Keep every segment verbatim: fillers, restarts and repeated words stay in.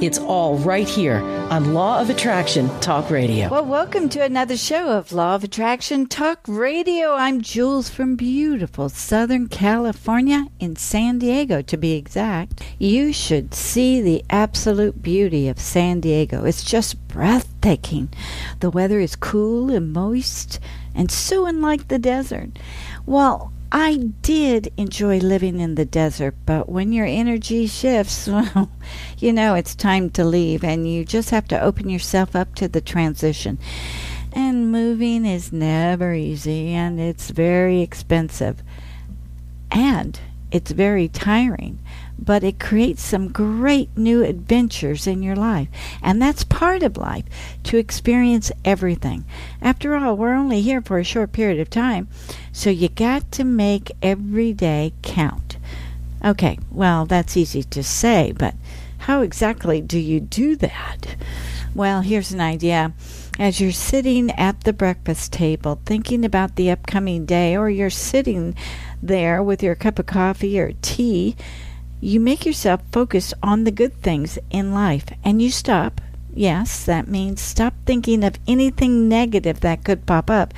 It's all right here on Law of Attraction Talk Radio. Well, welcome to another show of Law of Attraction Talk Radio. I'm Jewels from beautiful Southern California, in San Diego to be exact. You should see the absolute beauty of San Diego. It's just breathtaking. The weather is cool and moist and so unlike the desert. Well, I did enjoy living in the desert, but when your energy shifts, well, you know it's time to leave, and you just have to open yourself up to the transition. And moving is never easy, and it's very expensive, and it's very tiring, but it creates some great new adventures in your life. And that's part of life, to experience everything. After all, we're only here for a short period of time, so you got to make every day count. Okay, well, that's easy to say, but how exactly do you do that? Well, here's an idea. As you're sitting at the breakfast table thinking about the upcoming day, or you're sitting there with your cup of coffee or tea, you make yourself focus on the good things in life, and you stop. Yes, that means stop thinking of anything negative that could pop up,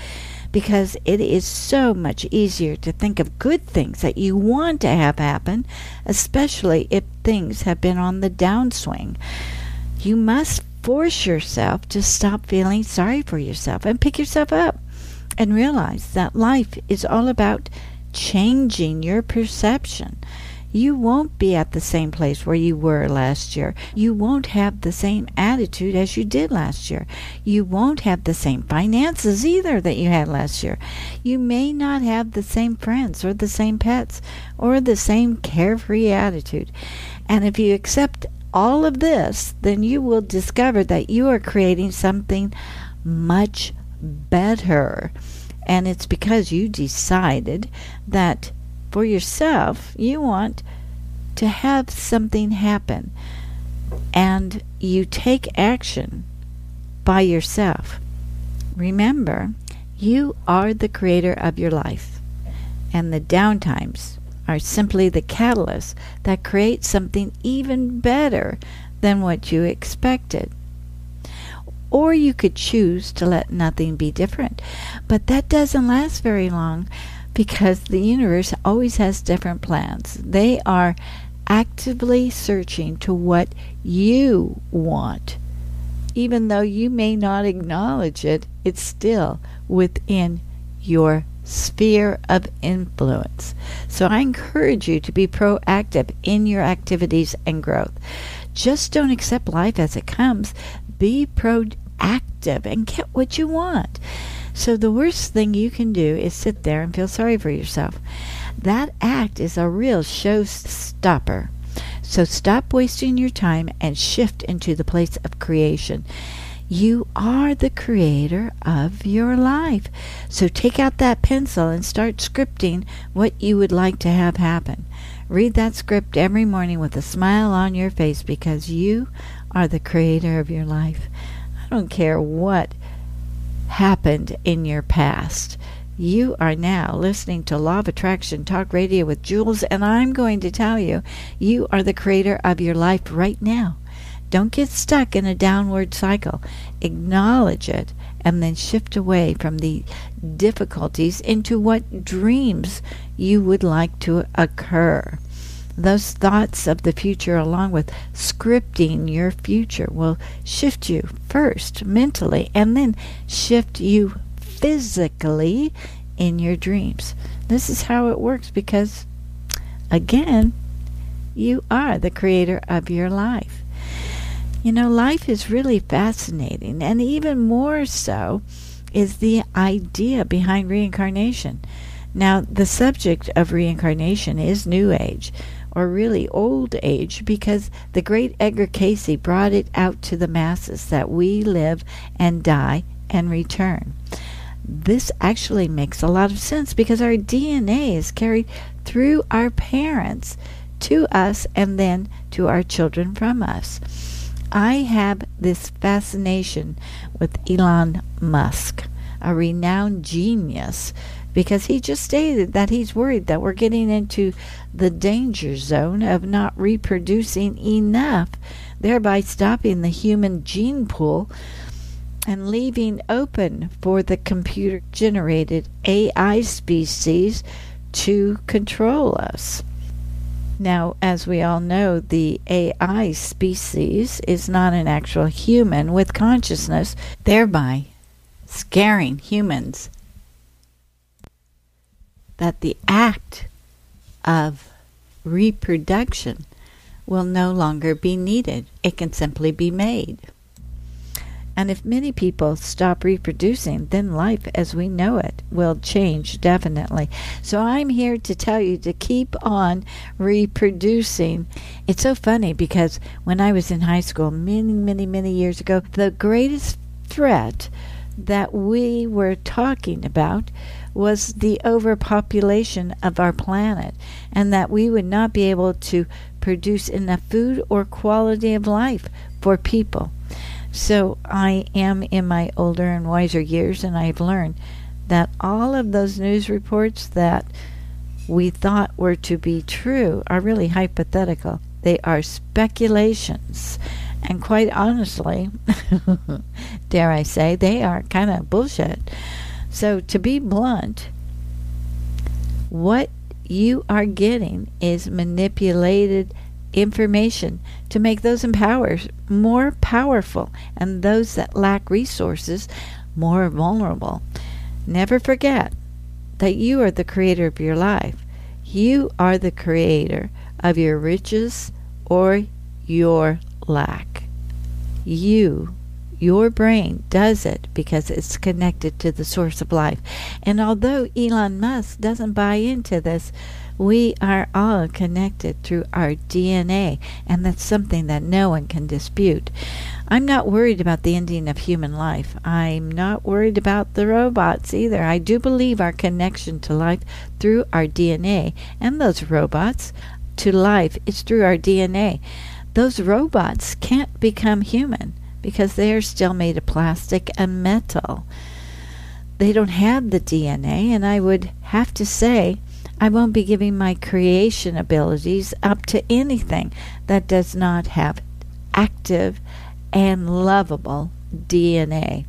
because it is so much easier to think of good things that you want to have happen, especially if things have been on the downswing. You must force yourself to stop feeling sorry for yourself and pick yourself up and realize that life is all about changing your perception. You won't be at the same place where you were last year. You won't have the same attitude as you did last year. You won't have the same finances either that you had last year. You may not have the same friends or the same pets or the same carefree attitude. And if you accept all of this, then you will discover that you are creating something much better. And it's because you decided that for yourself, you want to have something happen, and you take action by yourself. Remember, you are the creator of your life, and the downtimes are simply the catalyst that creates something even better than what you expected. Or you could choose to let nothing be different, but that doesn't last very long, because the universe always has different plans. They are actively searching to what you want. Even though you may not acknowledge it, it's still within your sphere of influence. So I encourage you to be proactive in your activities and growth. Just don't accept life as it comes. Be proactive and get what you want. So the worst thing you can do is sit there and feel sorry for yourself. That act is a real showstopper. So stop wasting your time and shift into the place of creation. You are the creator of your life. So take out that pencil and start scripting what you would like to have happen. Read that script every morning with a smile on your face, because you are the creator of your life. I don't care what happened in your past. You are now listening to Law of Attraction Talk Radio with Jewels, and I'm going to tell you, you are the creator of your life right now. Don't get stuck in a downward cycle. Acknowledge it, and then shift away from the difficulties into what dreams you would like to occur. Those thoughts of the future, along with scripting your future, will shift you first mentally, and then shift you physically in your dreams. This is how it works, because, again, you are the creator of your life. You know, life is really fascinating, and even more so is the idea behind reincarnation. Now, the subject of reincarnation is New Age, or really old age, because the great Edgar Cayce brought it out to the masses that we live and die and return. This actually makes a lot of sense because our D N A is carried through our parents to us and then to our children from us. I have this fascination with Elon Musk, a renowned genius, because he just stated that he's worried that we're getting into the danger zone of not reproducing enough, thereby stopping the human gene pool and leaving open for the computer-generated A I species to control us. Now, as we all know, the A I species is not an actual human with consciousness, thereby scaring humans that the act of reproduction will no longer be needed. It can simply be made. And if many people stop reproducing, then life as we know it will change definitely. So I'm here to tell you to keep on reproducing. It's so funny because when I was in high school many, many, many years ago, the greatest threat that we were talking about was the overpopulation of our planet, and that we would not be able to produce enough food or quality of life for people. So I am in my older and wiser years, and I've learned that all of those news reports that we thought were to be true are really hypothetical. They are speculations. And quite honestly, dare I say, they are kind of bullshit. So to be blunt, what you are getting is manipulated information to make those in power more powerful and those that lack resources more vulnerable. Never forget that you are the creator of your life. You are the creator of your riches or your lack. You, your brain does it because it's connected to the source of life. And although Elon Musk doesn't buy into this, we are all connected through our D N A, and that's something that no one can dispute. I'm not worried about the ending of human life. I'm not worried about the robots either. I do believe our connection to life through our D N A, and those robots to life is through our D N A. Those robots can't become human because they are still made of plastic and metal. They don't have the D N A, and I would have to say I won't be giving my creation abilities up to anything that does not have active and lovable D N A.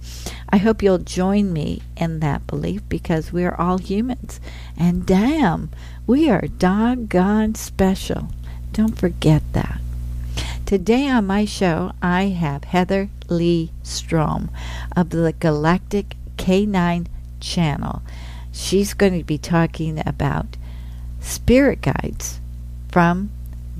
I hope you'll join me in that belief because we are all humans. And damn, we are doggone special. Don't forget that. Today on my show, I have Heather Lee Strom of the Galactic K nine Channel. She's going to be talking about spirit guides from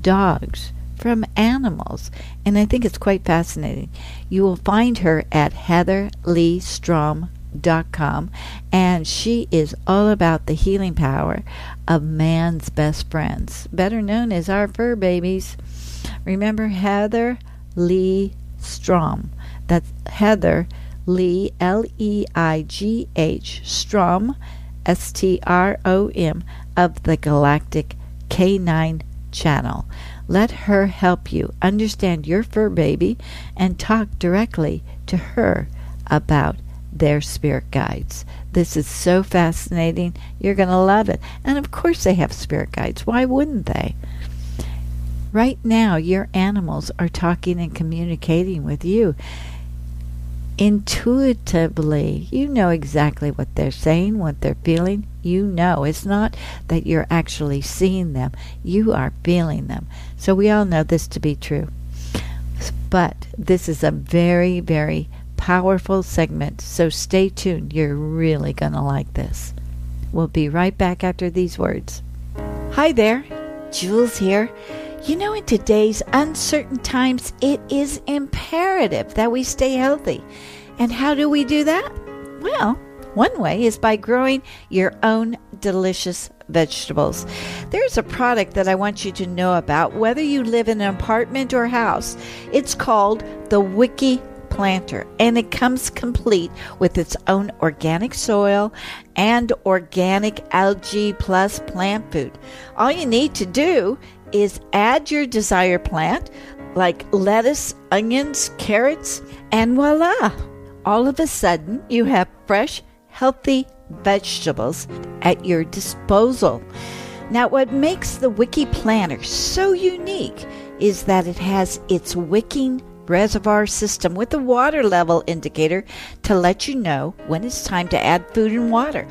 dogs, from animals. And I think it's quite fascinating. You will find her at Heather Lee Strom dot com. And she is all about the healing power of man's best friends, better known as our fur babies. Remember Heather Lee Strom. That's Heather Lee, L E I G H, Strom, S T R O M, of the Galactic K nine Channel. Let her help you understand your fur baby and talk directly to her about their spirit guides. This is so fascinating. You're going to love it. And of course they have spirit guides. Why wouldn't they? Right now, your animals are talking and communicating with you. Intuitively, you know exactly what they're saying, what they're feeling. You know. It's not that you're actually seeing them. You are feeling them. So we all know this to be true. But this is a very, very powerful segment. So stay tuned. You're really going to like this. We'll be right back after these words. Hi there. Jewels here. You know, in today's uncertain times, it is imperative that we stay healthy. And how do we do that? Well, one way is by growing your own delicious vegetables. There's a product that I want you to know about, whether you live in an apartment or house. It's called the Wiki Planter, and it comes complete with its own organic soil and organic algae plus plant food. All you need to do is add your desired plant, like lettuce, onions, carrots, and voila! All of a sudden, you have fresh, healthy vegetables at your disposal. Now, what makes the Wiki Planter so unique is that it has its wicking reservoir system with a water level indicator to let you know when it's time to add food and water.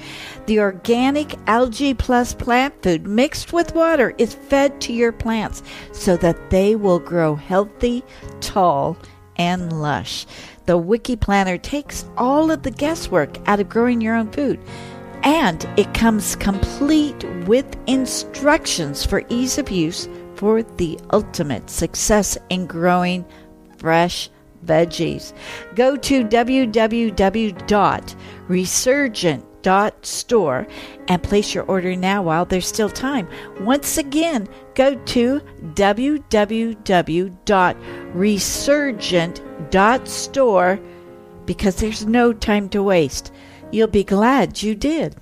The organic algae plus plant food mixed with water is fed to your plants so that they will grow healthy, tall, and lush. The Wiki Planter takes all of the guesswork out of growing your own food, and it comes complete with instructions for ease of use for the ultimate success in growing fresh veggies. Go to w w w dot resurgent dot store and place your order now while there's still time. Once again, go to w w w dot resurgent dot store because there's no time to waste. You'll be glad you did.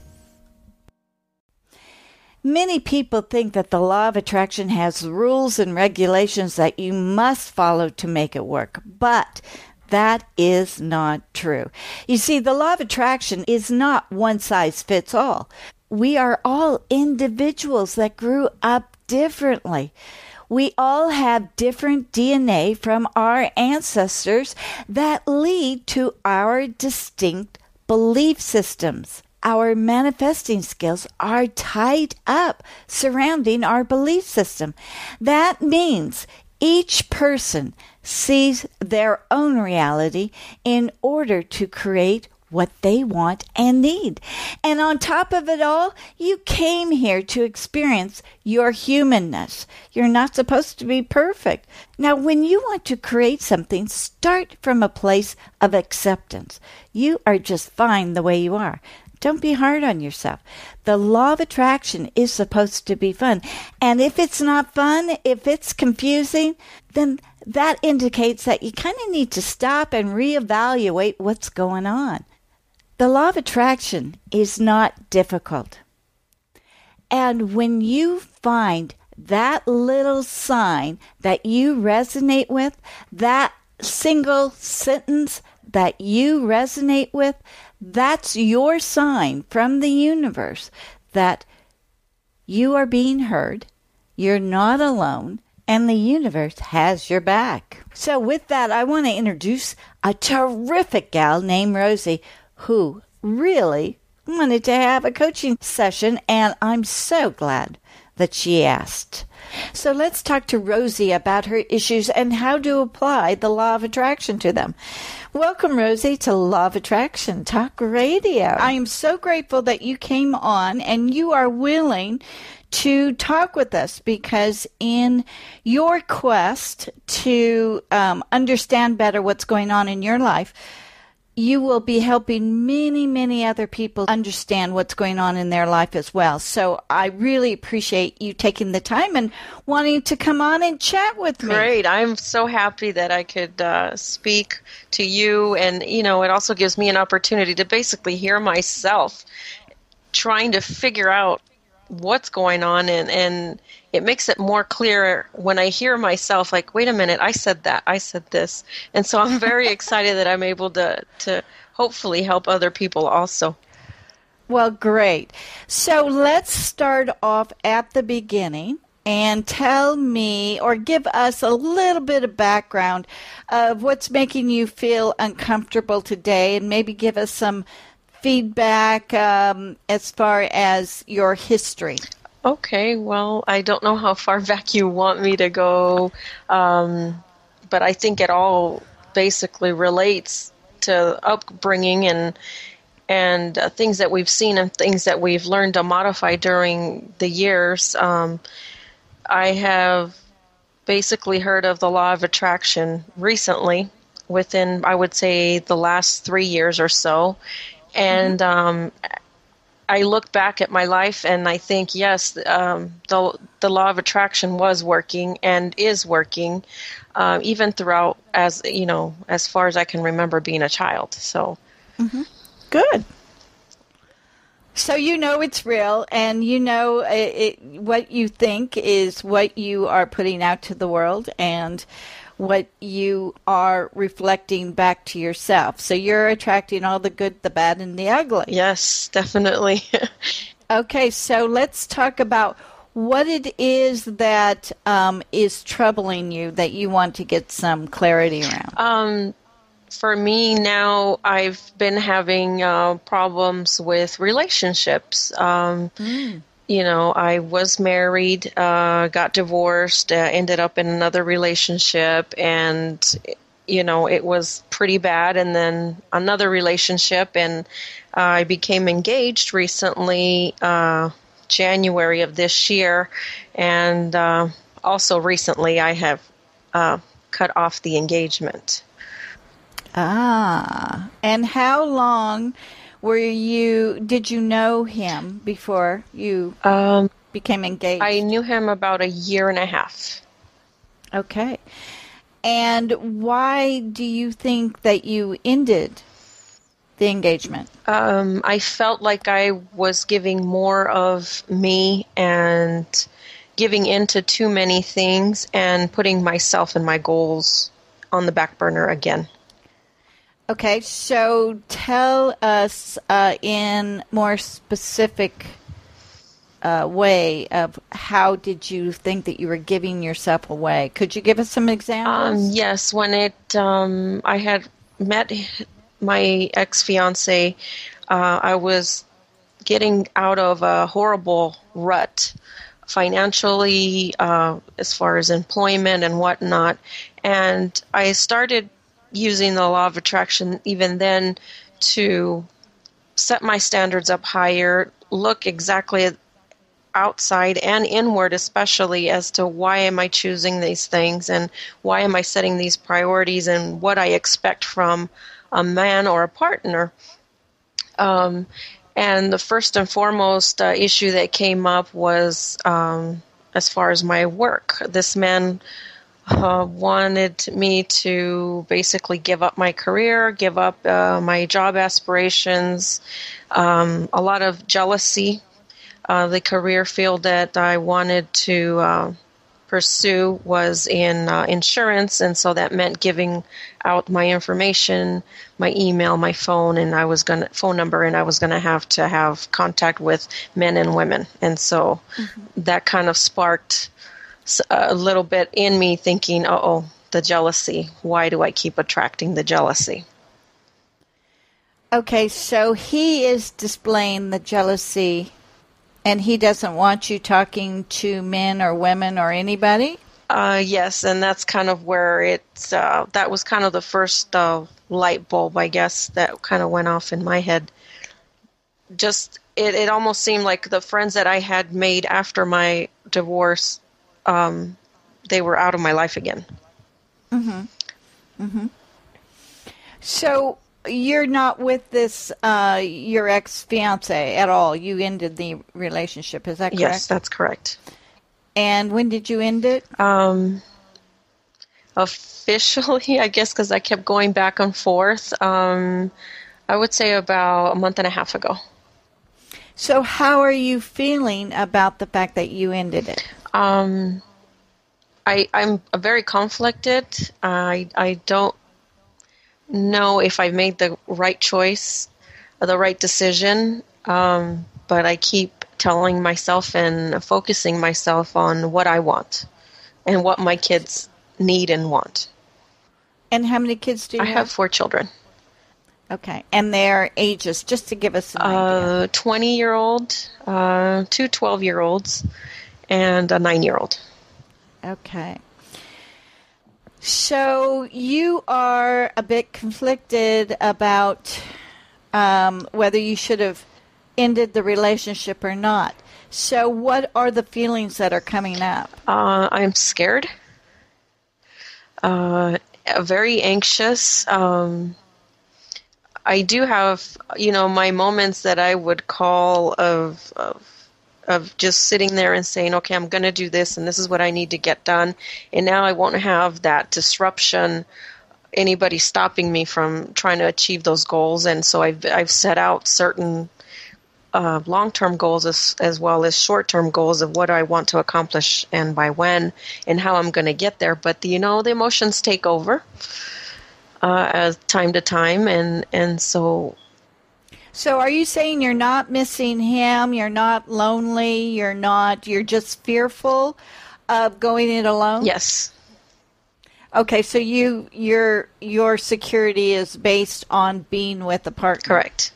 Many people think that the law of attraction has rules and regulations that you must follow to make it work, but that is not true. You see, the law of attraction is not one size fits all. We are all individuals that grew up differently. We all have different D N A from our ancestors that lead to our distinct belief systems. Our manifesting skills are tied up surrounding our belief system. That means each person sees their own reality in order to create what they want and need. And on top of it all, you came here to experience your humanness. You're not supposed to be perfect. Now, when you want to create something, start from a place of acceptance. You are just fine the way you are. Don't be hard on yourself. The law of attraction is supposed to be fun. And if it's not fun, if it's confusing, then that indicates that you kind of need to stop and reevaluate what's going on. The law of attraction is not difficult. And when you find that little sign that you resonate with, that single sentence that you resonate with, that's your sign from the universe that you are being heard, you're not alone, and the universe has your back. So with that, I want to introduce a terrific gal named Rosie who really wanted to have a coaching session, and I'm so glad that she asked. So let's talk to Rosie about her issues and how to apply the law of attraction to them. Welcome, Rosie, to Law of Attraction Talk Radio. I am so grateful that you came on and you are willing to talk with us, because in your quest to um, understand better what's going on in your life, you will be helping many, many other people understand what's going on in their life as well. So I really appreciate you taking the time and wanting to come on and chat with me. Great. I'm so happy that I could uh, speak to you. And, you know, it also gives me an opportunity to basically hear myself trying to figure out what's going on, and, and it makes it more clear when I hear myself, like, wait a minute, I said that, I said this. And so I'm very excited that I'm able to, to hopefully help other people also. Well, great. So let's start off at the beginning and tell me, or give us a little bit of background of what's making you feel uncomfortable today, and maybe give us some feedback um, as far as your history. Okay, well, I don't know how far back you want me to go, um, but I think it all basically relates to upbringing and and uh, things that we've seen and things that we've learned to modify during the years. Um, I have basically heard of the law of attraction recently, within, I would say, the last three years or so. And um, I look back at my life and I think, yes, um, the the law of attraction was working and is working, uh, even throughout, as you know, as far as I can remember being a child. So, mm-hmm. Good. So you know it's real, and you know it, it, what you think is what you are putting out to the world, and what you are reflecting back to yourself. So you're attracting all the good, the bad, and the ugly. Yes, definitely. Okay, so let's talk about what it is that um, is troubling you that you want to get some clarity around. Um, for me now, I've been having uh, problems with relationships. Um, mm. You know, I was married, uh, got divorced, uh, ended up in another relationship, and, you know, it was pretty bad. And then another relationship, and uh, I became engaged recently, uh, January of this year. And uh, also recently, I have uh, cut off the engagement. Ah, and how long... Were you? Did you know him before you um, became engaged? I knew him about a year and a half. Okay. And why do you think that you ended the engagement? Um, I felt like I was giving more of me and giving into too many things and putting myself and my goals on the back burner again. Okay, so tell us uh, in more specific uh, way of how did you think that you were giving yourself away? Could you give us some examples? Um, yes, when it um, I had met my ex-fiance, uh, I was getting out of a horrible rut financially, uh, as far as employment and whatnot, and I started using the law of attraction even then to set my standards up higher, look exactly outside and inward especially as to why am I choosing these things and why am I setting these priorities and what I expect from a man or a partner. Um, and the first and foremost uh, issue that came up was um, as far as my work. This man Uh, wanted me to basically give up my career, give up uh, my job aspirations, um, a lot of jealousy, uh, the career field that I wanted to uh, pursue was in uh, insurance, and so that meant giving out my information, my email, my phone, and I was gonna phone number, and I was gonna have to have contact with men and women, and so mm-hmm. that kind of sparked a little bit in me thinking, uh-oh, the jealousy. Why do I keep attracting the jealousy? Okay, so he is displaying the jealousy, and he doesn't want you talking to men or women or anybody? Uh, yes, and that's kind of where it's, uh, that was kind of the first uh, light bulb, I guess, that kind of went off in my head. Just, it, it almost seemed like the friends that I had made after my divorce, Um, they were out of my life again. Mm-hmm. Mm-hmm. So you're not with this, uh, your ex-fiance at all. You ended the relationship. Is that correct? Yes, that's correct. And when did you end it? Um, officially, I guess, because I kept going back and forth. Um, I would say about a month and a half ago. So how are you feeling about the fact that you ended it? Um, I, I'm very conflicted. I, I don't know if I made the right choice or the right decision, um, but I keep telling myself and focusing myself on what I want and what my kids need and want. And how many kids do you have? I have four children. Okay. And their ages, just to give us an idea. A twenty-year-old, uh, two twelve-year-olds. And a nine-year-old. Okay. So you are a bit conflicted about um, whether you should have ended the relationship or not. So what are the feelings that are coming up? Uh, I'm scared. Uh, very anxious. Um, I do have, you know, my moments that I would call of of of just sitting there and saying, okay, I'm going to do this, and this is what I need to get done. And now I won't have that disruption, anybody stopping me from trying to achieve those goals. And so I've, I've set out certain uh, long-term goals as, as well as short-term goals of what I want to accomplish and by when and how I'm going to get there. But, you know, the emotions take over uh, as time to time. And, and so... So are you saying you're not missing him, you're not lonely, you're not, you're just fearful of going it alone? Yes. Okay, so you your your security is based on being with a partner. Correct.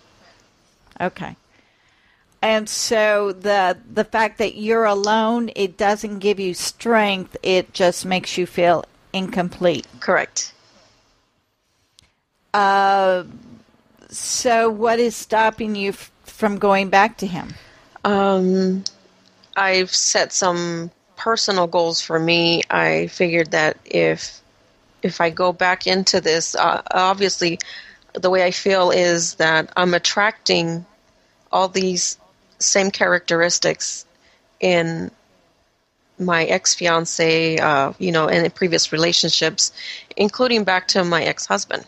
Okay. And so the the fact that you're alone, it doesn't give you strength, it just makes you feel incomplete. Correct. Uh So what is stopping you f- from going back to him? Um, I've set some personal goals for me. I figured that if if I go back into this, uh, obviously the way I feel is that I'm attracting all these same characteristics in my ex-fiance, uh, you know, and in previous relationships, including back to my ex-husband.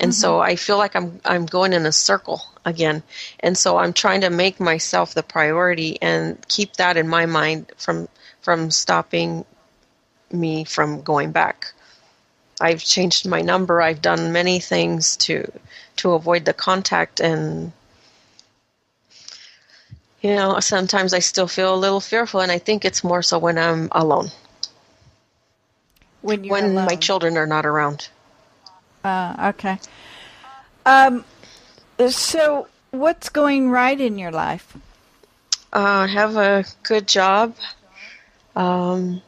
And mm-hmm. so I feel like I'm I'm going in a circle again. And so I'm trying to make myself the priority and keep that in my mind from from stopping me from going back. I've changed my number. I've done many things to to avoid the contact. And, you know, sometimes I still feel a little fearful. And I think it's more so when I'm alone. When, you're when alone. My children are not around. Uh, okay. Um, so, what's going right in your life? I uh, have a good job. Um,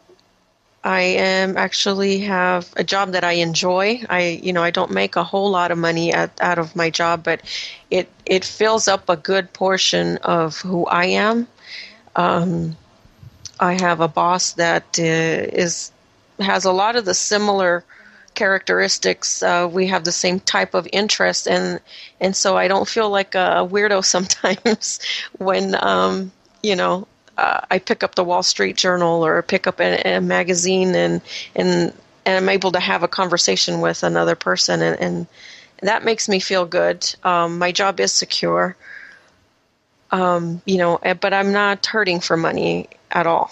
I am actually have a job that I enjoy. I, you know, I don't make a whole lot of money at, out of my job, but it, it fills up a good portion of who I am. Um, I have a boss that uh, is has a lot of the similar characteristics. Uh, we have the same type of interest, and and so I don't feel like a weirdo sometimes when um, you know uh, I pick up the Wall Street Journal or pick up a, a magazine, and and and I'm able to have a conversation with another person, and, and that makes me feel good. Um, my job is secure, um, you know, but I'm not hurting for money at all.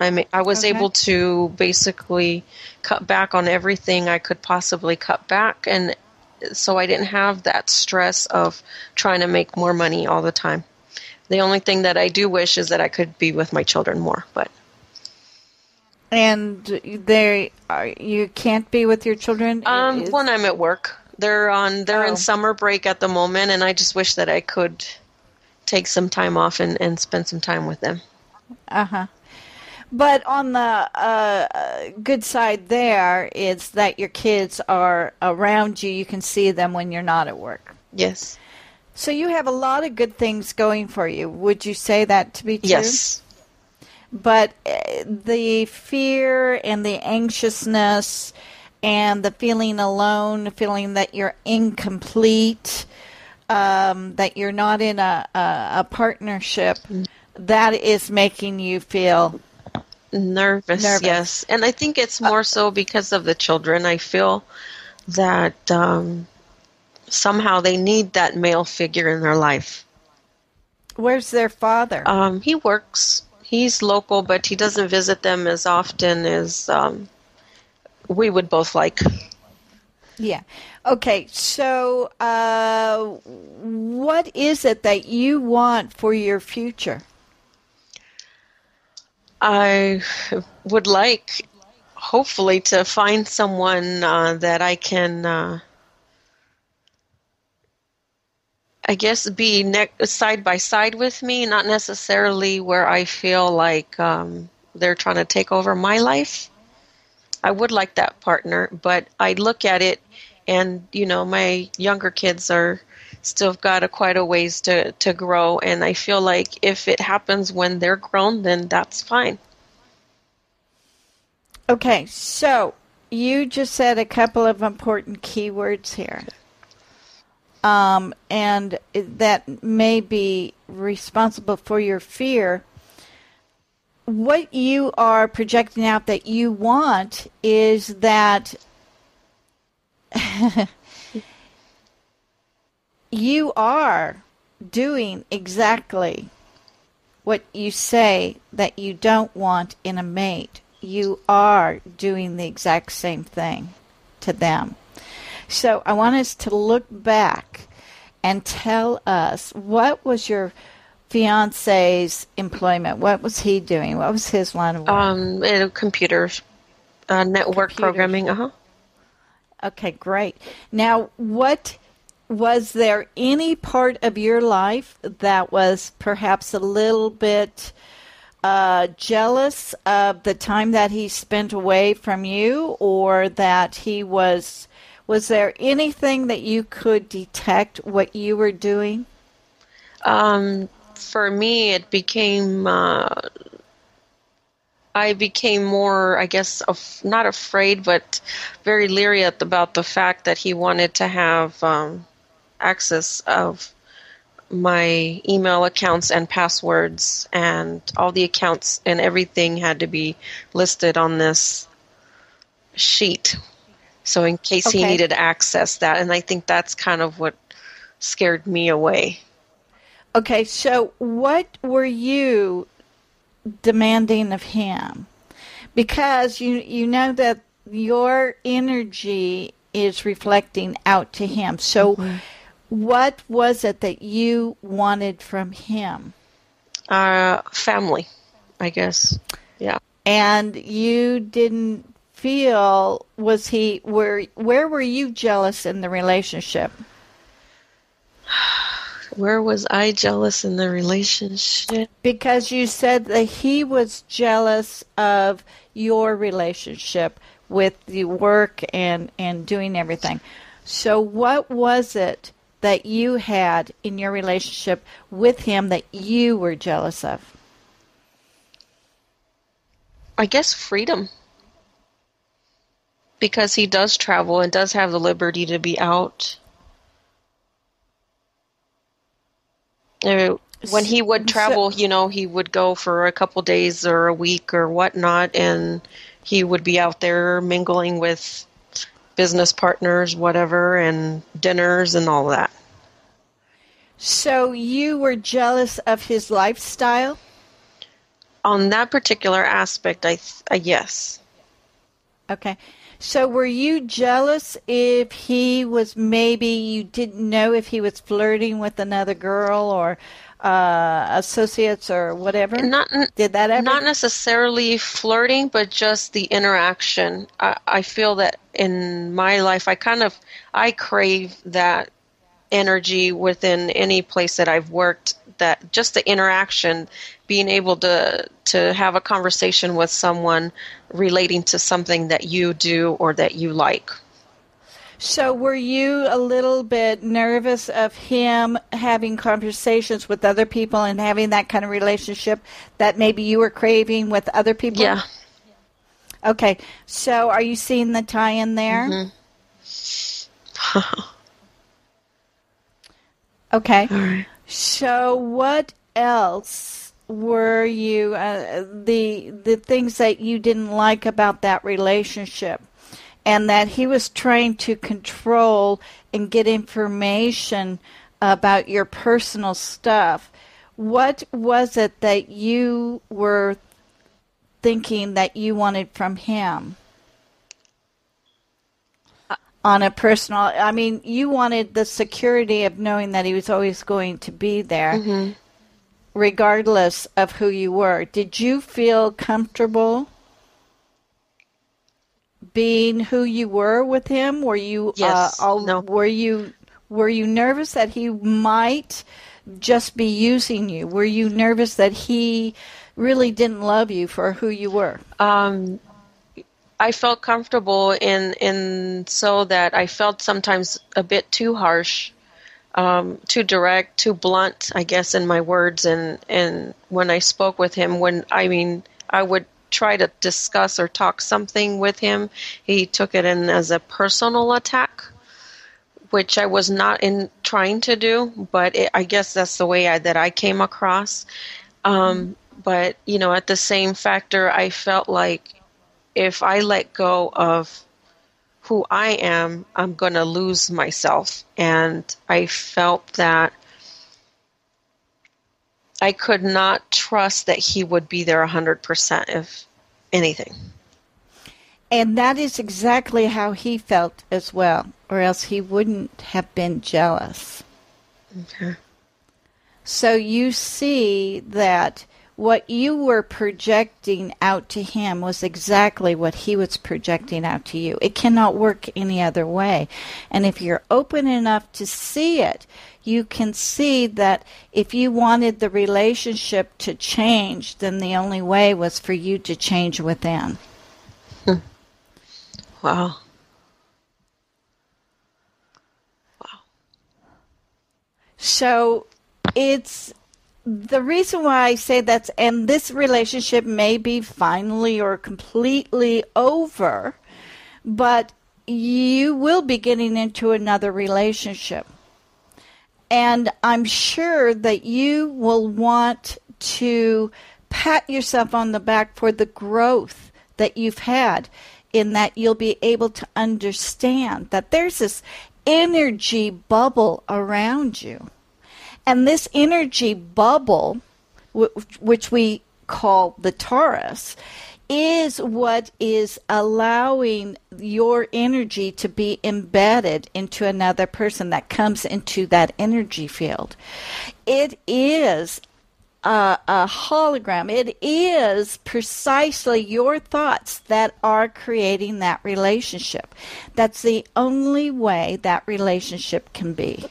I mean, I was okay. able to basically cut back on everything I could possibly cut back, and so I didn't have that stress of trying to make more money all the time. The only thing that I do wish is that I could be with my children more, but and they are, you can't be with your children. Um, is... when I'm at work, they're on they're oh. in summer break at the moment, and I just wish that I could take some time off and, and spend some time with them. Uh huh. But on the uh, good side there is that your kids are around you. You can see them when you're not at work. Yes. So you have a lot of good things going for you. Would you say that to be true? Yes. But the fear and the anxiousness and the feeling alone, feeling that you're incomplete, um, that you're not in a, a, a partnership, mm-hmm. that is making you feel... Nervous, Nervous, yes. And I think it's more so because of the children. I feel that um, somehow they need that male figure in their life. Where's their father? Um, he works. He's local, but he doesn't visit them as often as um, we would both like. Yeah. Okay, so uh, what is it that you want for your future? I would like, hopefully, to find someone uh, that I can, uh, I guess, be ne- side by side with me, not necessarily where I feel like um, they're trying to take over my life. I would like that partner, but I look at it and, you know, my younger kids are still got a, quite a ways to, to grow, and I feel like if it happens when they're grown, then that's fine. Okay, so you just said a couple of important keywords here. um, and that may be responsible for your fear, what you are projecting out that you want is that you are doing exactly what you say that you don't want in a mate. You are doing the exact same thing to them. So I want us to look back and tell us, what was your fiance's employment? What was he doing? What was his line of work? Um, computers, uh, network computers. Programming. Uh huh. Okay, great. Now, what was there any part of your life that was perhaps a little bit Uh, jealous of the time that he spent away from you, or that he was, was there anything that you could detect what you were doing? Um, for me, it became, uh, I became more, I guess, af- not afraid, but very leery at, about the fact that he wanted to have um, access of my email accounts and passwords, and all the accounts and everything had to be listed on this sheet. So in case okay. he needed access that, and I think that's kind of what scared me away. Okay, so what were you demanding of him? Because you you know that your energy is reflecting out to him. So mm-hmm. what was it that you wanted from him? Uh, family, I guess. Yeah. And you didn't feel, was he, were, where were you jealous in the relationship? Where was I jealous in the relationship? Because you said that he was jealous of your relationship with the work and, and doing everything. So what was it that you had in your relationship with him that you were jealous of? I guess freedom. Because he does travel and does have the liberty to be out. When he would travel, you know, he would go for a couple days or a week or whatnot, and he would be out there mingling with business partners, whatever, and dinners and all that. So you were jealous of his lifestyle? On that particular aspect, I th- uh, yes. Okay. So were you jealous if he was, maybe you didn't know if he was flirting with another girl or uh, associates or whatever? Not, Did that ever? Not necessarily flirting, but just the interaction. I, I feel that in my life, I kind of, I crave that energy within any place that I've worked, that just the interaction, being able to, to have a conversation with someone relating to something that you do or that you like. So were you a little bit nervous of him having conversations with other people and having that kind of relationship that maybe you were craving with other people? Yeah. Okay. So are you seeing the tie in there? Mm-hmm. Okay. All right. So what else were you, uh, the the things that you didn't like about that relationship? And that he was trying to control and get information about your personal stuff. What was it that you were thinking that you wanted from him? On a personal, I mean, you wanted the security of knowing that he was always going to be there, mm-hmm. regardless of who you were. Did you feel comfortable being who you were with him? Were you yes, uh, all, no. were you were you nervous that he might just be using you? Were you nervous that he really didn't love you for who you were? Um, I felt comfortable in in so that I felt sometimes a bit too harsh, um, too direct, too blunt, I guess, in my words, and and when I spoke with him, when I mean I would try to discuss or talk something with him, he took it in as a personal attack which I was not in trying to do, but it, I guess that's the way I, that I came across. Um, but, you know, at the same factor, I felt like if I let go of who I am, I'm going to lose myself. And I felt that I could not trust that he would be there one hundred percent if anything. And that is exactly how he felt as well, or else he wouldn't have been jealous. Okay. So you see that what you were projecting out to him was exactly what he was projecting out to you. It cannot work any other way. And if you're open enough to see it, you can see that if you wanted the relationship to change, then the only way was for you to change within. Hmm. Wow. Wow. So it's the reason why I say that's, and this relationship may be finally or completely over, but you will be getting into another relationship. And I'm sure that you will want to pat yourself on the back for the growth that you've had, in that you'll be able to understand that there's this energy bubble around you. And this energy bubble, which we call the Taurus, is what is allowing your energy to be embedded into another person that comes into that energy field. It is a, a hologram. It is precisely your thoughts that are creating that relationship. That's the only way that relationship can be.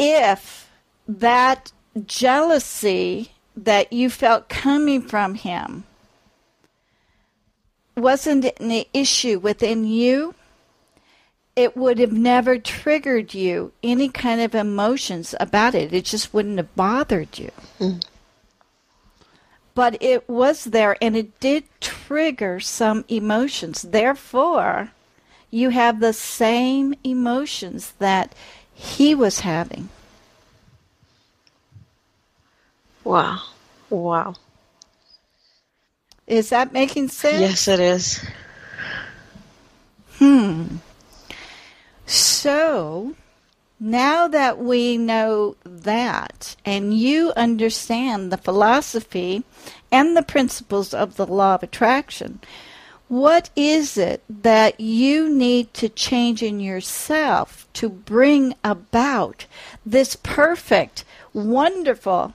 If that jealousy that you felt coming from him wasn't an issue within you, it would have never triggered you any kind of emotions about it. It just wouldn't have bothered you. Mm. But it was there, and it did trigger some emotions. Therefore, you have the same emotions that he was having. Wow. Wow. Is that making sense? Yes, it is. Hmm. So, now that we know that, and you understand the philosophy and the principles of the law of attraction, what is it that you need to change in yourself to bring about this perfect, wonderful,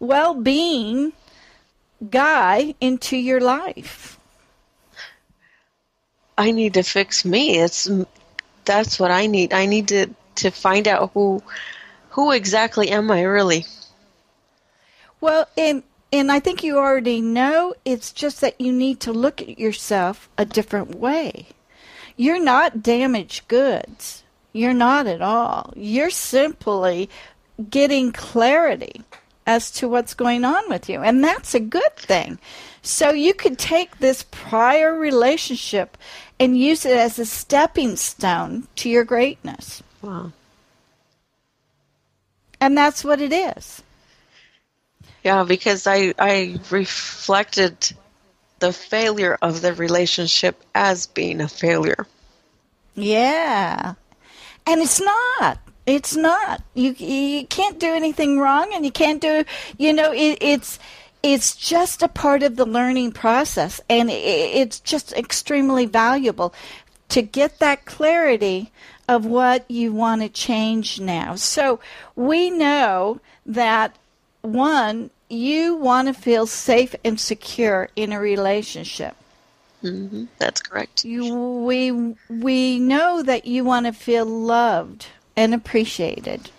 well-being guy into your life? I need to fix me. It's that's what I need. I need to, to find out who who exactly am I really. Well, in And I think you already know, it's just that you need to look at yourself a different way. You're not damaged goods. You're not at all. You're simply getting clarity as to what's going on with you. And that's a good thing. So you could take this prior relationship and use it as a stepping stone to your greatness. Wow. And that's what it is. Yeah, because I, I reflected the failure of the relationship as being a failure. Yeah. And it's not. It's not. You you can't do anything wrong, and you can't do, you know, it, it's it's just a part of the learning process, and it, it's just extremely valuable to get that clarity of what you want to change now. So we know that, one, you want to feel safe and secure in a relationship. Mm-hmm. That's correct. You, we, we know that you want to feel loved and appreciated.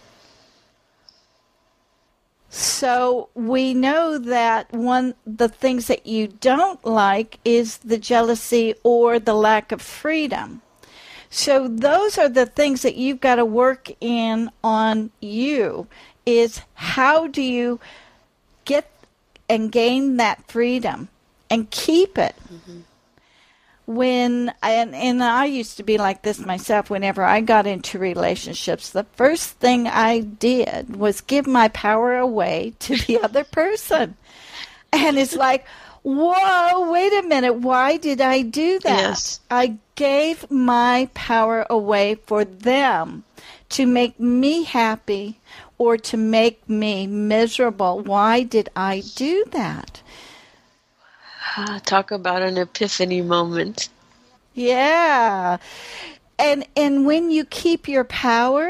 So we know that one, the things that you don't like is the jealousy or the lack of freedom. So those are the things that you've got to work in on you. Is how do you get and gain that freedom and keep it? Mm-hmm. when, and, and I used to be like this myself, whenever I got into relationships, the first thing I did was give my power away to the other person. And it's like, whoa, wait a minute, why did I do that? Yes. I gave my power away for them to make me happy or to make me miserable. Why did I do that? Uh, talk about an epiphany moment. Yeah. And and when you keep your power,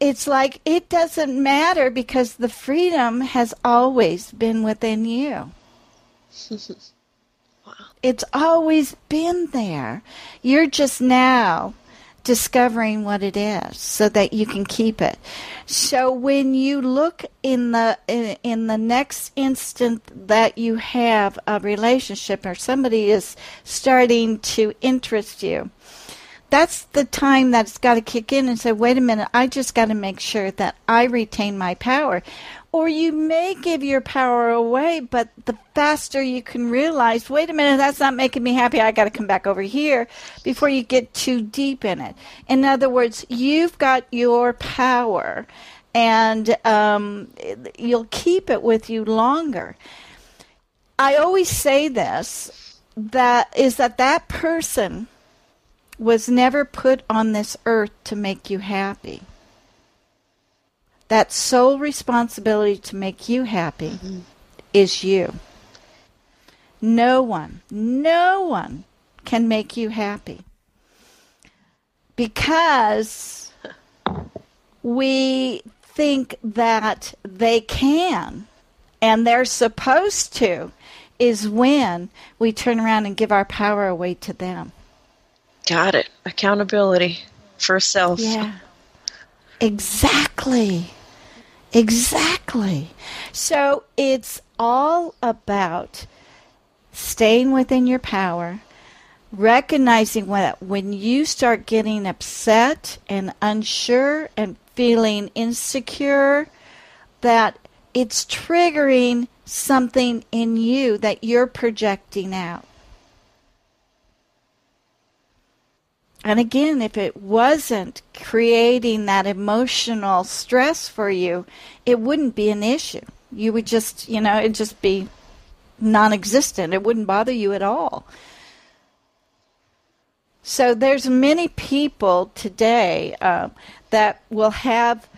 it's like it doesn't matter because the freedom has always been within you. Wow. It's always been there. You're just now discovering what it is so that you can keep it. So when you look in the in, in the next instant that you have a relationship or somebody is starting to interest you, that's the time that's got to kick in and say, wait a minute, I just got to make sure that I retain my power. Or you may give your power away, but the faster you can realize, wait a minute, that's not making me happy. I got to come back over here before you get too deep in it. In other words, you've got your power, and um, you'll keep it with you longer. I always say this, that is that that person was never put on this earth to make you happy. That sole responsibility to make you happy mm-hmm. is you. No one, no one can make you happy. Because we think that they can and they're supposed to is when we turn around and give our power away to them. Got it. Accountability for self. Yeah. Exactly. Exactly. So it's all about staying within your power, recognizing that when you start getting upset and unsure and feeling insecure, that it's triggering something in you that you're projecting out. And again, if it wasn't creating that emotional stress for you, it wouldn't be an issue. You would just, you know, it'd just be non-existent. It wouldn't bother you at all. So there's many people today uh, that will have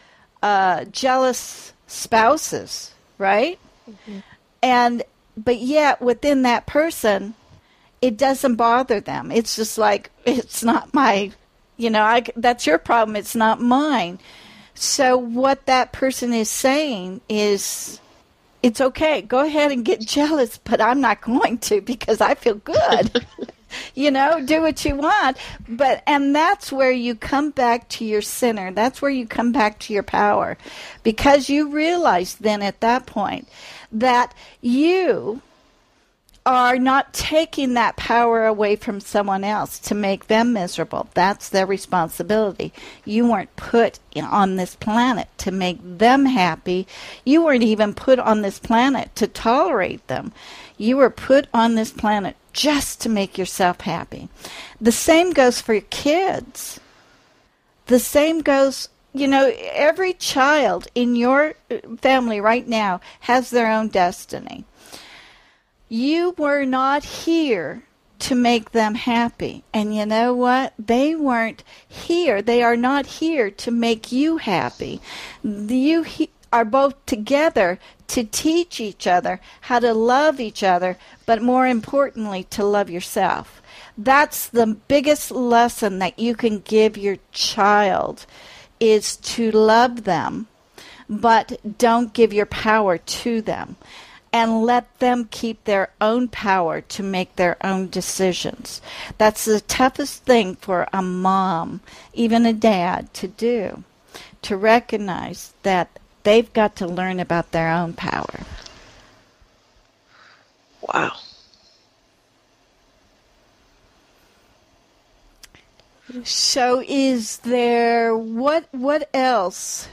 uh, jealous spouses, right? Mm-hmm. And but yet within that person, it doesn't bother them. It's just like, it's not my, you know, I, that's your problem. It's not mine. So what that person is saying is, it's okay. Go ahead and get jealous, but I'm not going to because I feel good. You know, do what you want. But and that's where you come back to your center. That's where you come back to your power, because you realize then at that point that you are not taking that power away from someone else to make them miserable. That's their responsibility. You weren't put on this planet to make them happy. You weren't even put on this planet to tolerate them. You were put on this planet just to make yourself happy. The same goes for your kids. The same goes, you know, every child in your family right now has their own destiny. You were not here to make them happy. And you know what? They weren't here. They are not here to make you happy. You he- are both together to teach each other how to love each other, but more importantly, to love yourself. That's the biggest lesson that you can give your child, is to love them, but don't give your power to them. And let them keep their own power to make their own decisions. That's the toughest thing for a mom, even a dad, to do. To recognize that they've got to learn about their own power. Wow. So is there, what, what else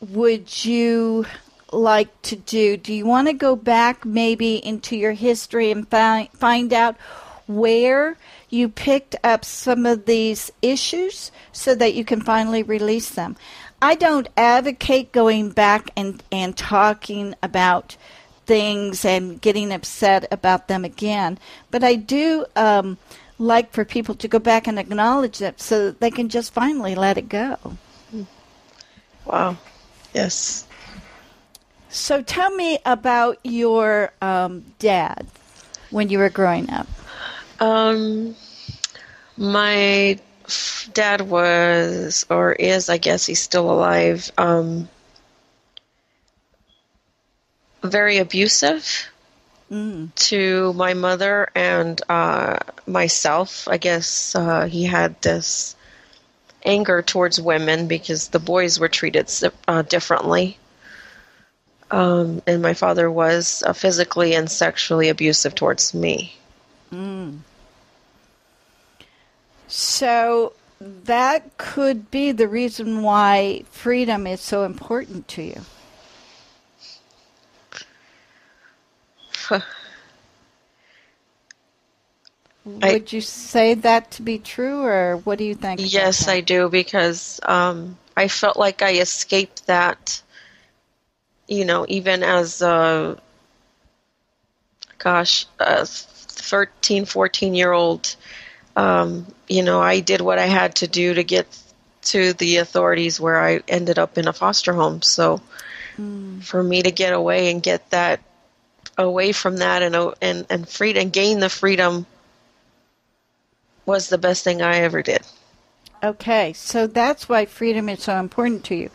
would you like to do? Do you want to go back maybe into your history and find find out where you picked up some of these issues so that you can finally release them. I don't advocate going back and, and talking about things and getting upset about them again, but I do um, like for people to go back and acknowledge it so that they can just finally let it go. Wow. Yes. So tell me about your um, dad when you were growing up. Um, my dad was, or is, I guess he's still alive, um, very abusive mm. to my mother and uh, myself. I guess uh, he had this anger towards women because the boys were treated uh, differently. Um, and my father was uh, physically and sexually abusive towards me. Mm. So that could be the reason why freedom is so important to you. Huh. Would I, you say that to be true, or what do you think? Yes, I do, because um, I felt like I escaped that. You know, even as, uh, gosh, a thirteen, fourteen-year-old, um, you know, I did what I had to do to get to the authorities where I ended up in a foster home. So mm. for me to get away and get that away from that and and and, free, and gain the freedom was the best thing I ever did. Okay, so that's why freedom is so important to you.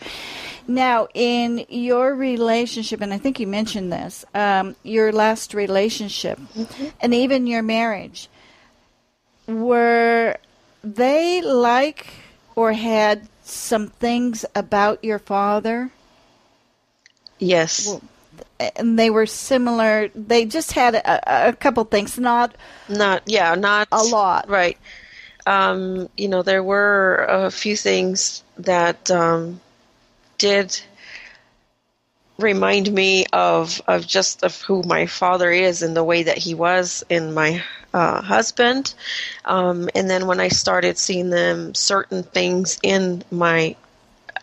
Now, in your relationship, and I think you mentioned this, um, your last relationship, mm-hmm. and even your marriage, were they like or had some things about your father? Yes. Well, and they were similar. They just had a, a couple things, not not yeah, not a lot, right? Um, you know, there were a few things that. Um, did remind me of of just of who my father is and the way that he was in my uh, husband. Um, and then when I started seeing them certain things in my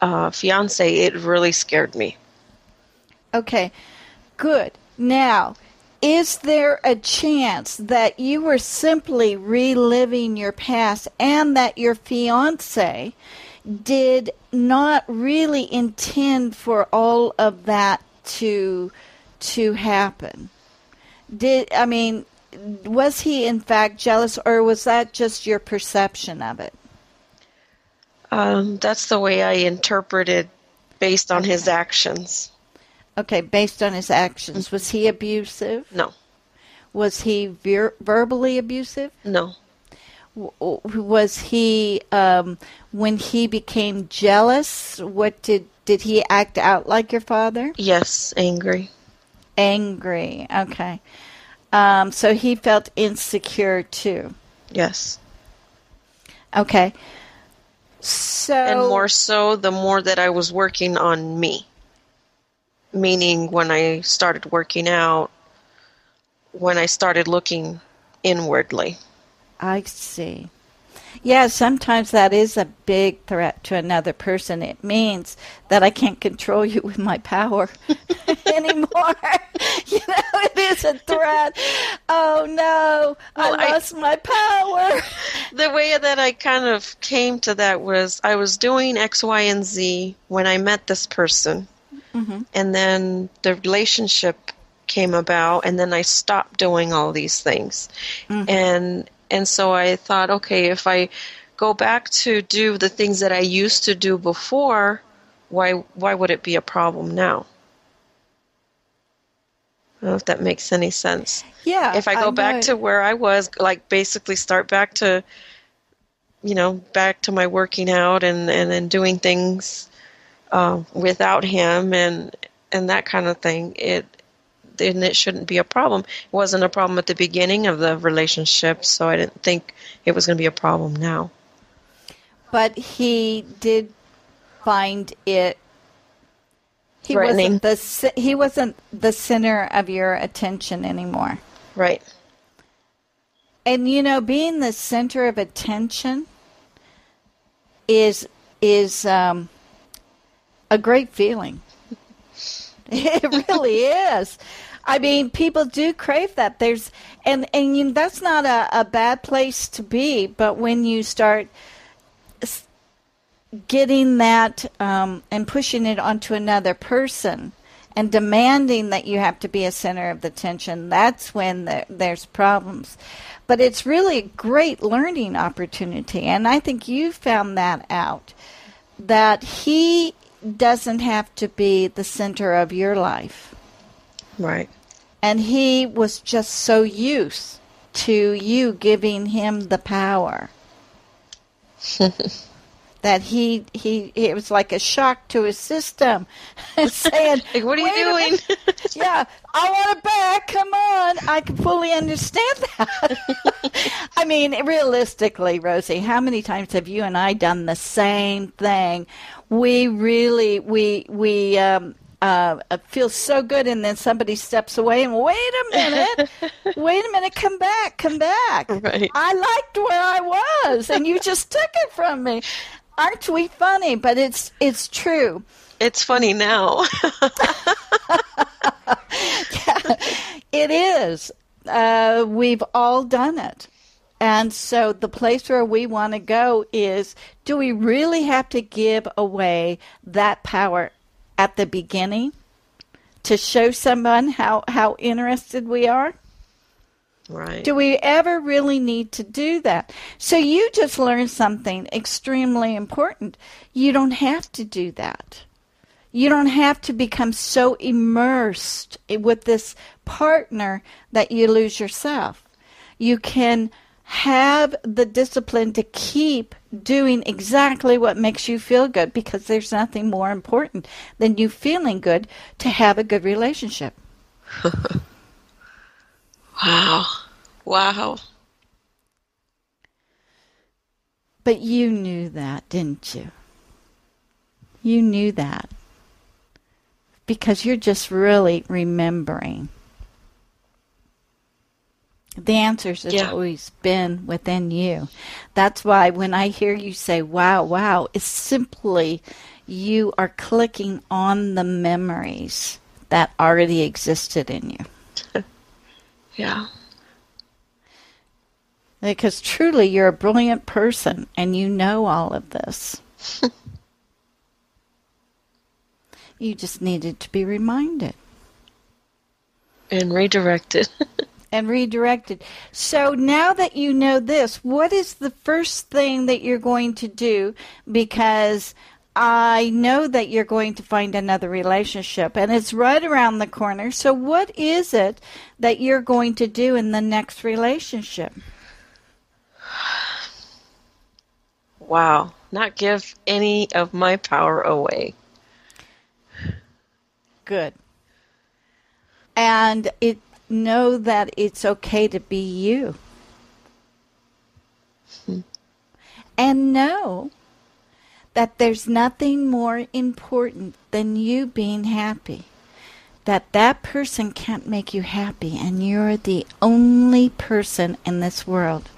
uh, fiance, it really scared me. Okay, good. Now, is there a chance that you were simply reliving your past and that your fiance did not really intend for all of that to to happen? Did I mean, was he in fact jealous, or was that just your perception of it? Um, that's the way I interpreted, based on okay. his actions. Okay, based on his actions. Was he abusive? No. Was he ver- verbally abusive? No. Was he, um, when he became jealous, what did, did he act out like your father? Yes, angry. Angry, okay. Um, so he felt insecure too. Yes. Okay. So. And more so, the more that I was working on me. Meaning when I started working out, when I started looking inwardly. I see. Yeah, sometimes that is a big threat to another person. It means that I can't control you with my power anymore. You know, it is a threat. Oh, no, well, I lost I, my power. The way that I kind of came to that was I was doing X, Y, and Z when I met this person. Mm-hmm. And then the relationship came about, and then I stopped doing all these things. Mm-hmm. And... And so I thought, okay, if I go back to do the things that I used to do before, why why would it be a problem now? I don't know if that makes any sense. Yeah. If I go I back know. to where I was, like basically start back to, you know, back to my working out and, and, and doing things uh, without him and and that kind of thing, it and it shouldn't be a problem. It wasn't a problem at the beginning of the relationship, so I didn't think it was going to be a problem now. But he did find it he wasn't the he wasn't the center of your attention anymore. Right. And, you know, being the center of attention is is um, a great feeling. It really is. I mean, people do crave that. There's, and, and you, that's not a, a bad place to be, but when you start getting that um, and pushing it onto another person and demanding that you have to be a center of the attention, that's when the, there's problems. But it's really a great learning opportunity, and I think you found that out, that he doesn't have to be the center of your life. Right. And he was just so used to you giving him the power that he, he, it was like a shock to his system. Saying, like, what are you doing? Yeah, I want it back. Come on. I can fully understand that. I mean, realistically, Rosie, how many times have you and I done the same thing? We really, we, we, um, Uh, it feels so good, and then somebody steps away and, wait a minute, wait a minute, come back, come back. Right. I liked where I was, and you just took it from me. Aren't we funny? But it's it's true. It's funny now. Yeah, it is. Uh, we've all done it. And so the place where we want to go is, do we really have to give away that power at the beginning to show someone how, how interested we are? Right. Do we ever really need to do that? So you just learned something extremely important. You don't have to do that. You don't have to become so immersed with this partner that you lose yourself. You can have the discipline to keep doing exactly what makes you feel good, because there's nothing more important than you feeling good to have a good relationship. Wow. Wow. But you knew that, didn't you? You knew that. Because you're just really remembering. The answers have yeah. always been within you. That's why when I hear you say, wow, wow, it's simply you are clicking on the memories that already existed in you. Yeah. Because truly you're a brilliant person and you know all of this. You just needed to be reminded. And redirected. And redirected. So now that you know this, what is the first thing that you're going to do? Because I know that you're going to find another relationship, and it's right around the corner. So what is it that you're going to do in the next relationship? Wow. Not give any of my power away. Good. And it know that it's okay to be you. Hmm. And know that there's nothing more important than you being happy. That that person can't make you happy, and you're the only person in this world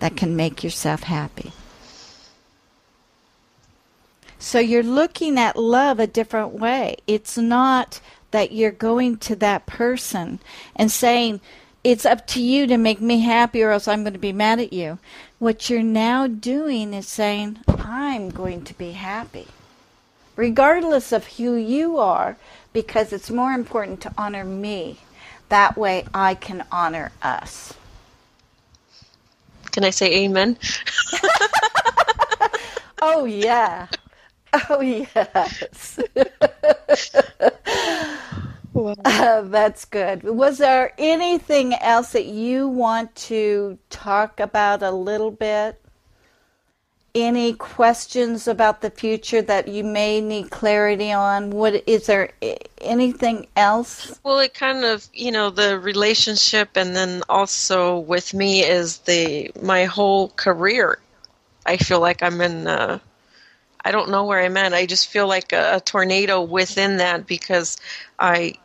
that can make yourself happy. So you're looking at love a different way. It's not that you're going to that person and saying, it's up to you to make me happy or else I'm going to be mad at you. What you're now doing is saying, I'm going to be happy, regardless of who you are, because it's more important to honor me. That way I can honor us. Can I say amen? Oh, yeah. Oh, yes. Uh, that's good. Was there anything else that you want to talk about a little bit? Any questions about the future that you may need clarity on? What, is there anything else? Well, it kind of, you know, the relationship, and then also with me is the my whole career. I feel like I'm in uh, I don't know where I'm at. I just feel like a, a tornado within that, because I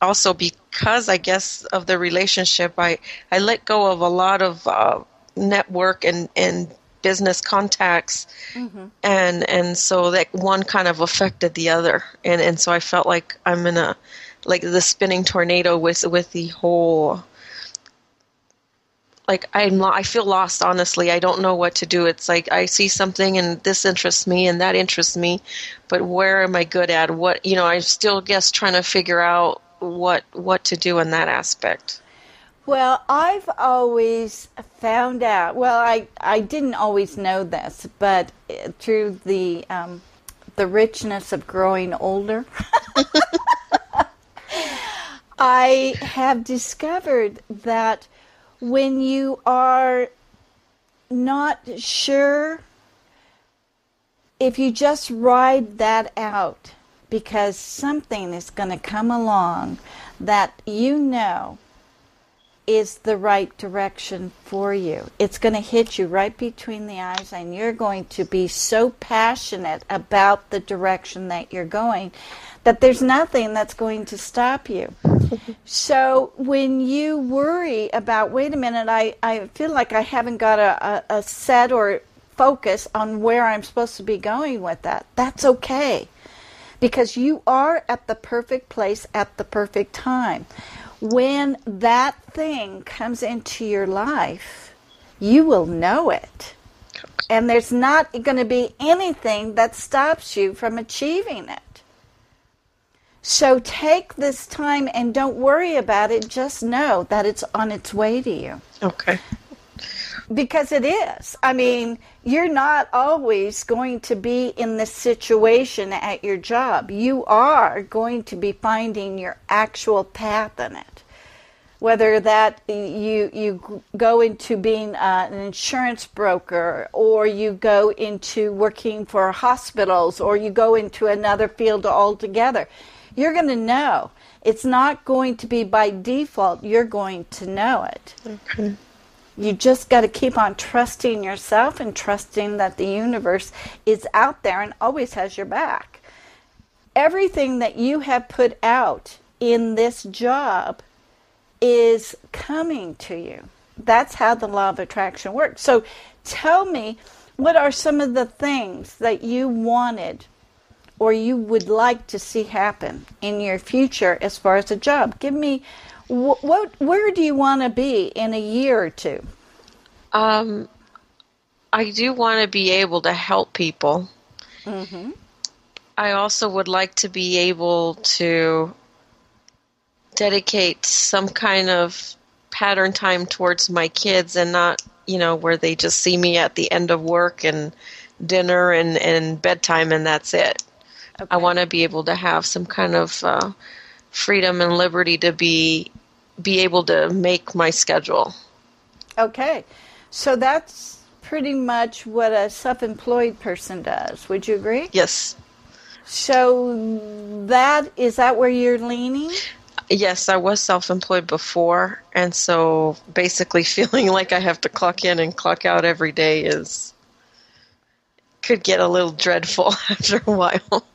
also because, I guess, of the relationship, I, I let go of a lot of uh, network and, and business contacts. Mm-hmm. And and so that one kind of affected the other. And, and so I felt like I'm in a, like the spinning tornado with, with the whole, like I'm, I feel lost, honestly. I don't know what to do. It's like I see something and this interests me and that interests me, but where am I good at? What, you know, I'm still, guess, trying to figure out what what to do in that aspect. Well, I've always found out, well, I, I didn't always know this, but through the, um, the richness of growing older, I have discovered that when you are not sure, if you just ride that out, because something is going to come along that you know is the right direction for you. It's going to hit you right between the eyes, and you're going to be so passionate about the direction that you're going that there's nothing that's going to stop you. So when you worry about, wait a minute, I, I feel like I haven't got a, a, a set or focus on where I'm supposed to be going with that, that's okay. Because you are at the perfect place at the perfect time. When that thing comes into your life, you will know it. And there's not going to be anything that stops you from achieving it. So take this time and don't worry about it. Just know that it's on its way to you. Okay. Because it is. I mean, you're not always going to be in this situation at your job. You are going to be finding your actual path in it. Whether that you you go into being uh, an insurance broker, or you go into working for hospitals, or you go into another field altogether. You're going to know. It's not going to be by default. You're going to know it. Okay. You just got to keep on trusting yourself and trusting that the universe is out there and always has your back. Everything that you have put out in this job is coming to you. That's how the law of attraction works. So tell me, what are some of the things that you wanted or you would like to see happen in your future as far as a job? Give me, wh- what, where do you want to be in a year or two? Um, I do want to be able to help people. Mm-hmm. I also would like to be able to dedicate some kind of pattern time towards my kids and not, you know, where they just see me at the end of work and dinner and, and bedtime and that's it. Okay. I want to be able to have some kind of uh, freedom and liberty to be be able to make my schedule. Okay. So that's pretty much what a self-employed person does. Would you agree? Yes. So that is that where you're leaning? Yes, I was self-employed before, and so basically feeling like I have to clock in and clock out every day is could get a little dreadful after a while.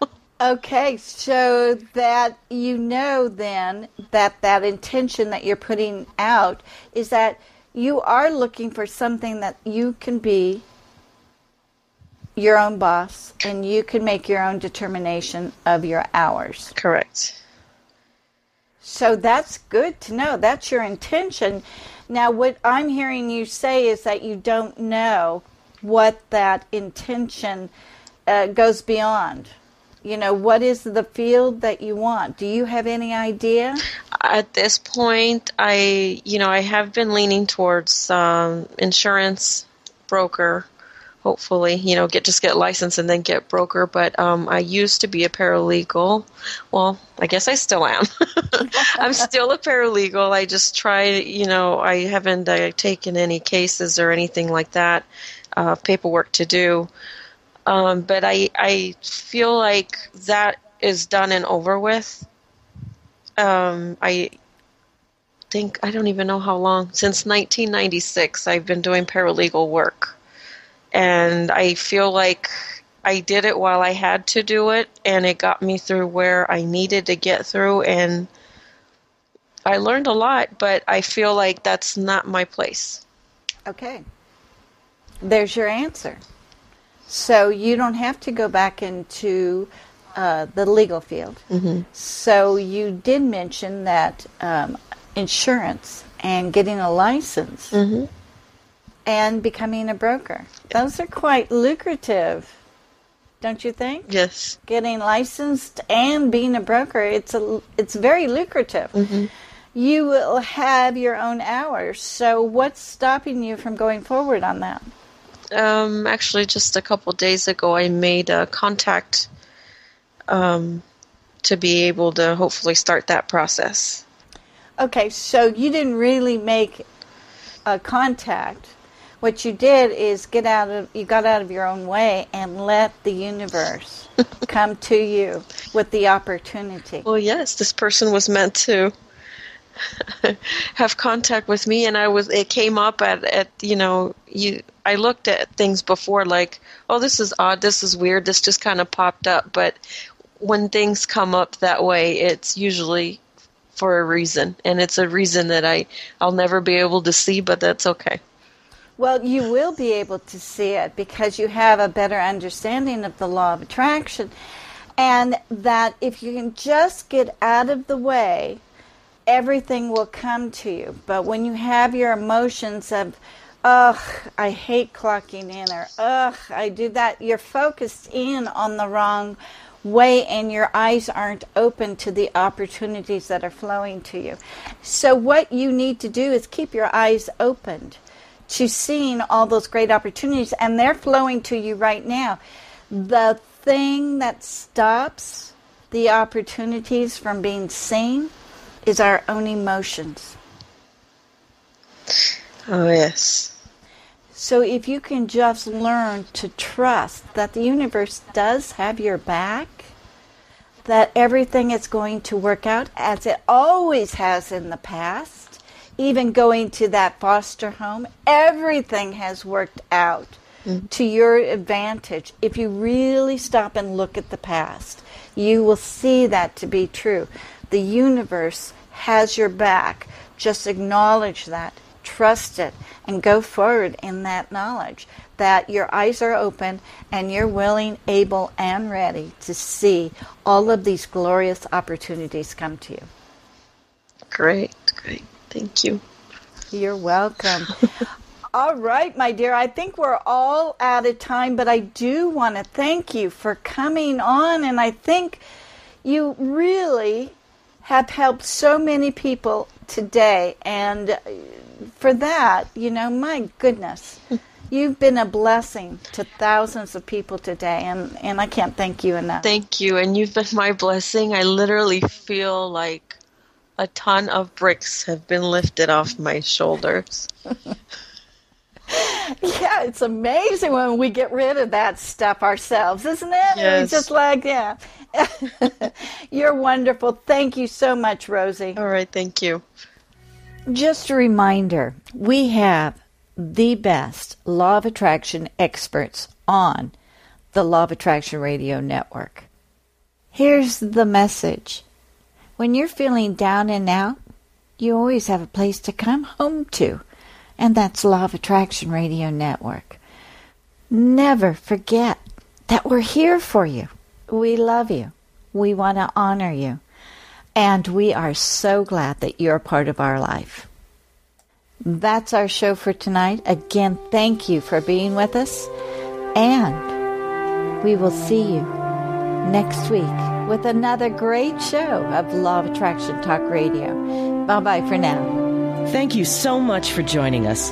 Okay, so that you know then that that intention that you're putting out is that you are looking for something that you can be your own boss and you can make your own determination of your hours. Correct. So that's good to know. That's your intention. Now, what I'm hearing you say is that you don't know what that intention uh, goes beyond. You know, what is the field that you want? Do you have any idea? At this point, I, you know, I have been leaning towards um, insurance broker. Hopefully, you know, get just get licensed and then get broker. But um, I used to be a paralegal. Well, I guess I still am. I'm still a paralegal. I just try, you know, I haven't uh, taken any cases or anything like that, uh, paperwork to do. Um, but I, I feel like that is done and over with. Um, I think, I don't even know how long, since nineteen ninety-six, I've been doing paralegal work. And I feel like I did it while I had to do it, and it got me through where I needed to get through, and I learned a lot, but I feel like that's not my place. Okay. There's your answer. So you don't have to go back into uh, the legal field. Mm-hmm. So you did mention that um, insurance and getting a license mm-hmm. and becoming a broker. Those are quite lucrative, don't you think? Yes. Getting licensed and being a broker, it's a, it's very lucrative. Mm-hmm. You will have your own hours. So what's stopping you from going forward on that? Um, actually, just a couple days ago, I made a contact um, to be able to hopefully start that process. Okay, so you didn't really make a contact. What you did is get out of you got out of your own way and let the universe come to you with the opportunity. Well, yes, this person was meant to have contact with me, and I was. It came up at, at you know you. I looked at things before like, oh, this is odd, this is weird, this just kind of popped up. But when things come up that way, it's usually for a reason, and it's a reason that I I'll never be able to see, but that's okay. Well, you will be able to see it because you have a better understanding of the law of attraction, and that if you can just get out of the way, everything will come to you. But when you have your emotions of, ugh, I hate clocking in, or ugh, I do that, you're focused in on the wrong way and your eyes aren't open to the opportunities that are flowing to you. So what you need to do is keep your eyes opened to seeing all those great opportunities, and they're flowing to you right now. The thing that stops the opportunities from being seen is our own emotions. Oh, yes. So if you can just learn to trust that the universe does have your back, that everything is going to work out as it always has in the past, even going to that foster home, everything has worked out mm-hmm. to your advantage. If you really stop and look at the past, you will see that to be true. The universe has your back. Just acknowledge that, trust it, and go forward in that knowledge that your eyes are open and you're willing, able, and ready to see all of these glorious opportunities come to you. Great, great. Thank you. You're welcome. All right, my dear. I think we're all out of time, but I do want to thank you for coming on. And I think you really have helped so many people today. And for that, you know, my goodness, you've been a blessing to thousands of people today. And, and I can't thank you enough. Thank you. And you've been my blessing. I literally feel like a ton of bricks have been lifted off my shoulders. Yeah, it's amazing when we get rid of that stuff ourselves, isn't it? Yes. We're just like, yeah. You're wonderful. Thank you so much, Rosie. All right, thank you. Just a reminder, we have the best Law of Attraction experts on the Law of Attraction Radio Network. Here's the message. When you're feeling down and out, you always have a place to come home to, and that's Law of Attraction Radio Network. Never forget that we're here for you. We love you. We want to honor you. And we are so glad that you're a part of our life. That's our show for tonight. Again, thank you for being with us, and we will see you next week with another great show of Law of Attraction Talk Radio. Bye-bye for now. Thank you so much for joining us.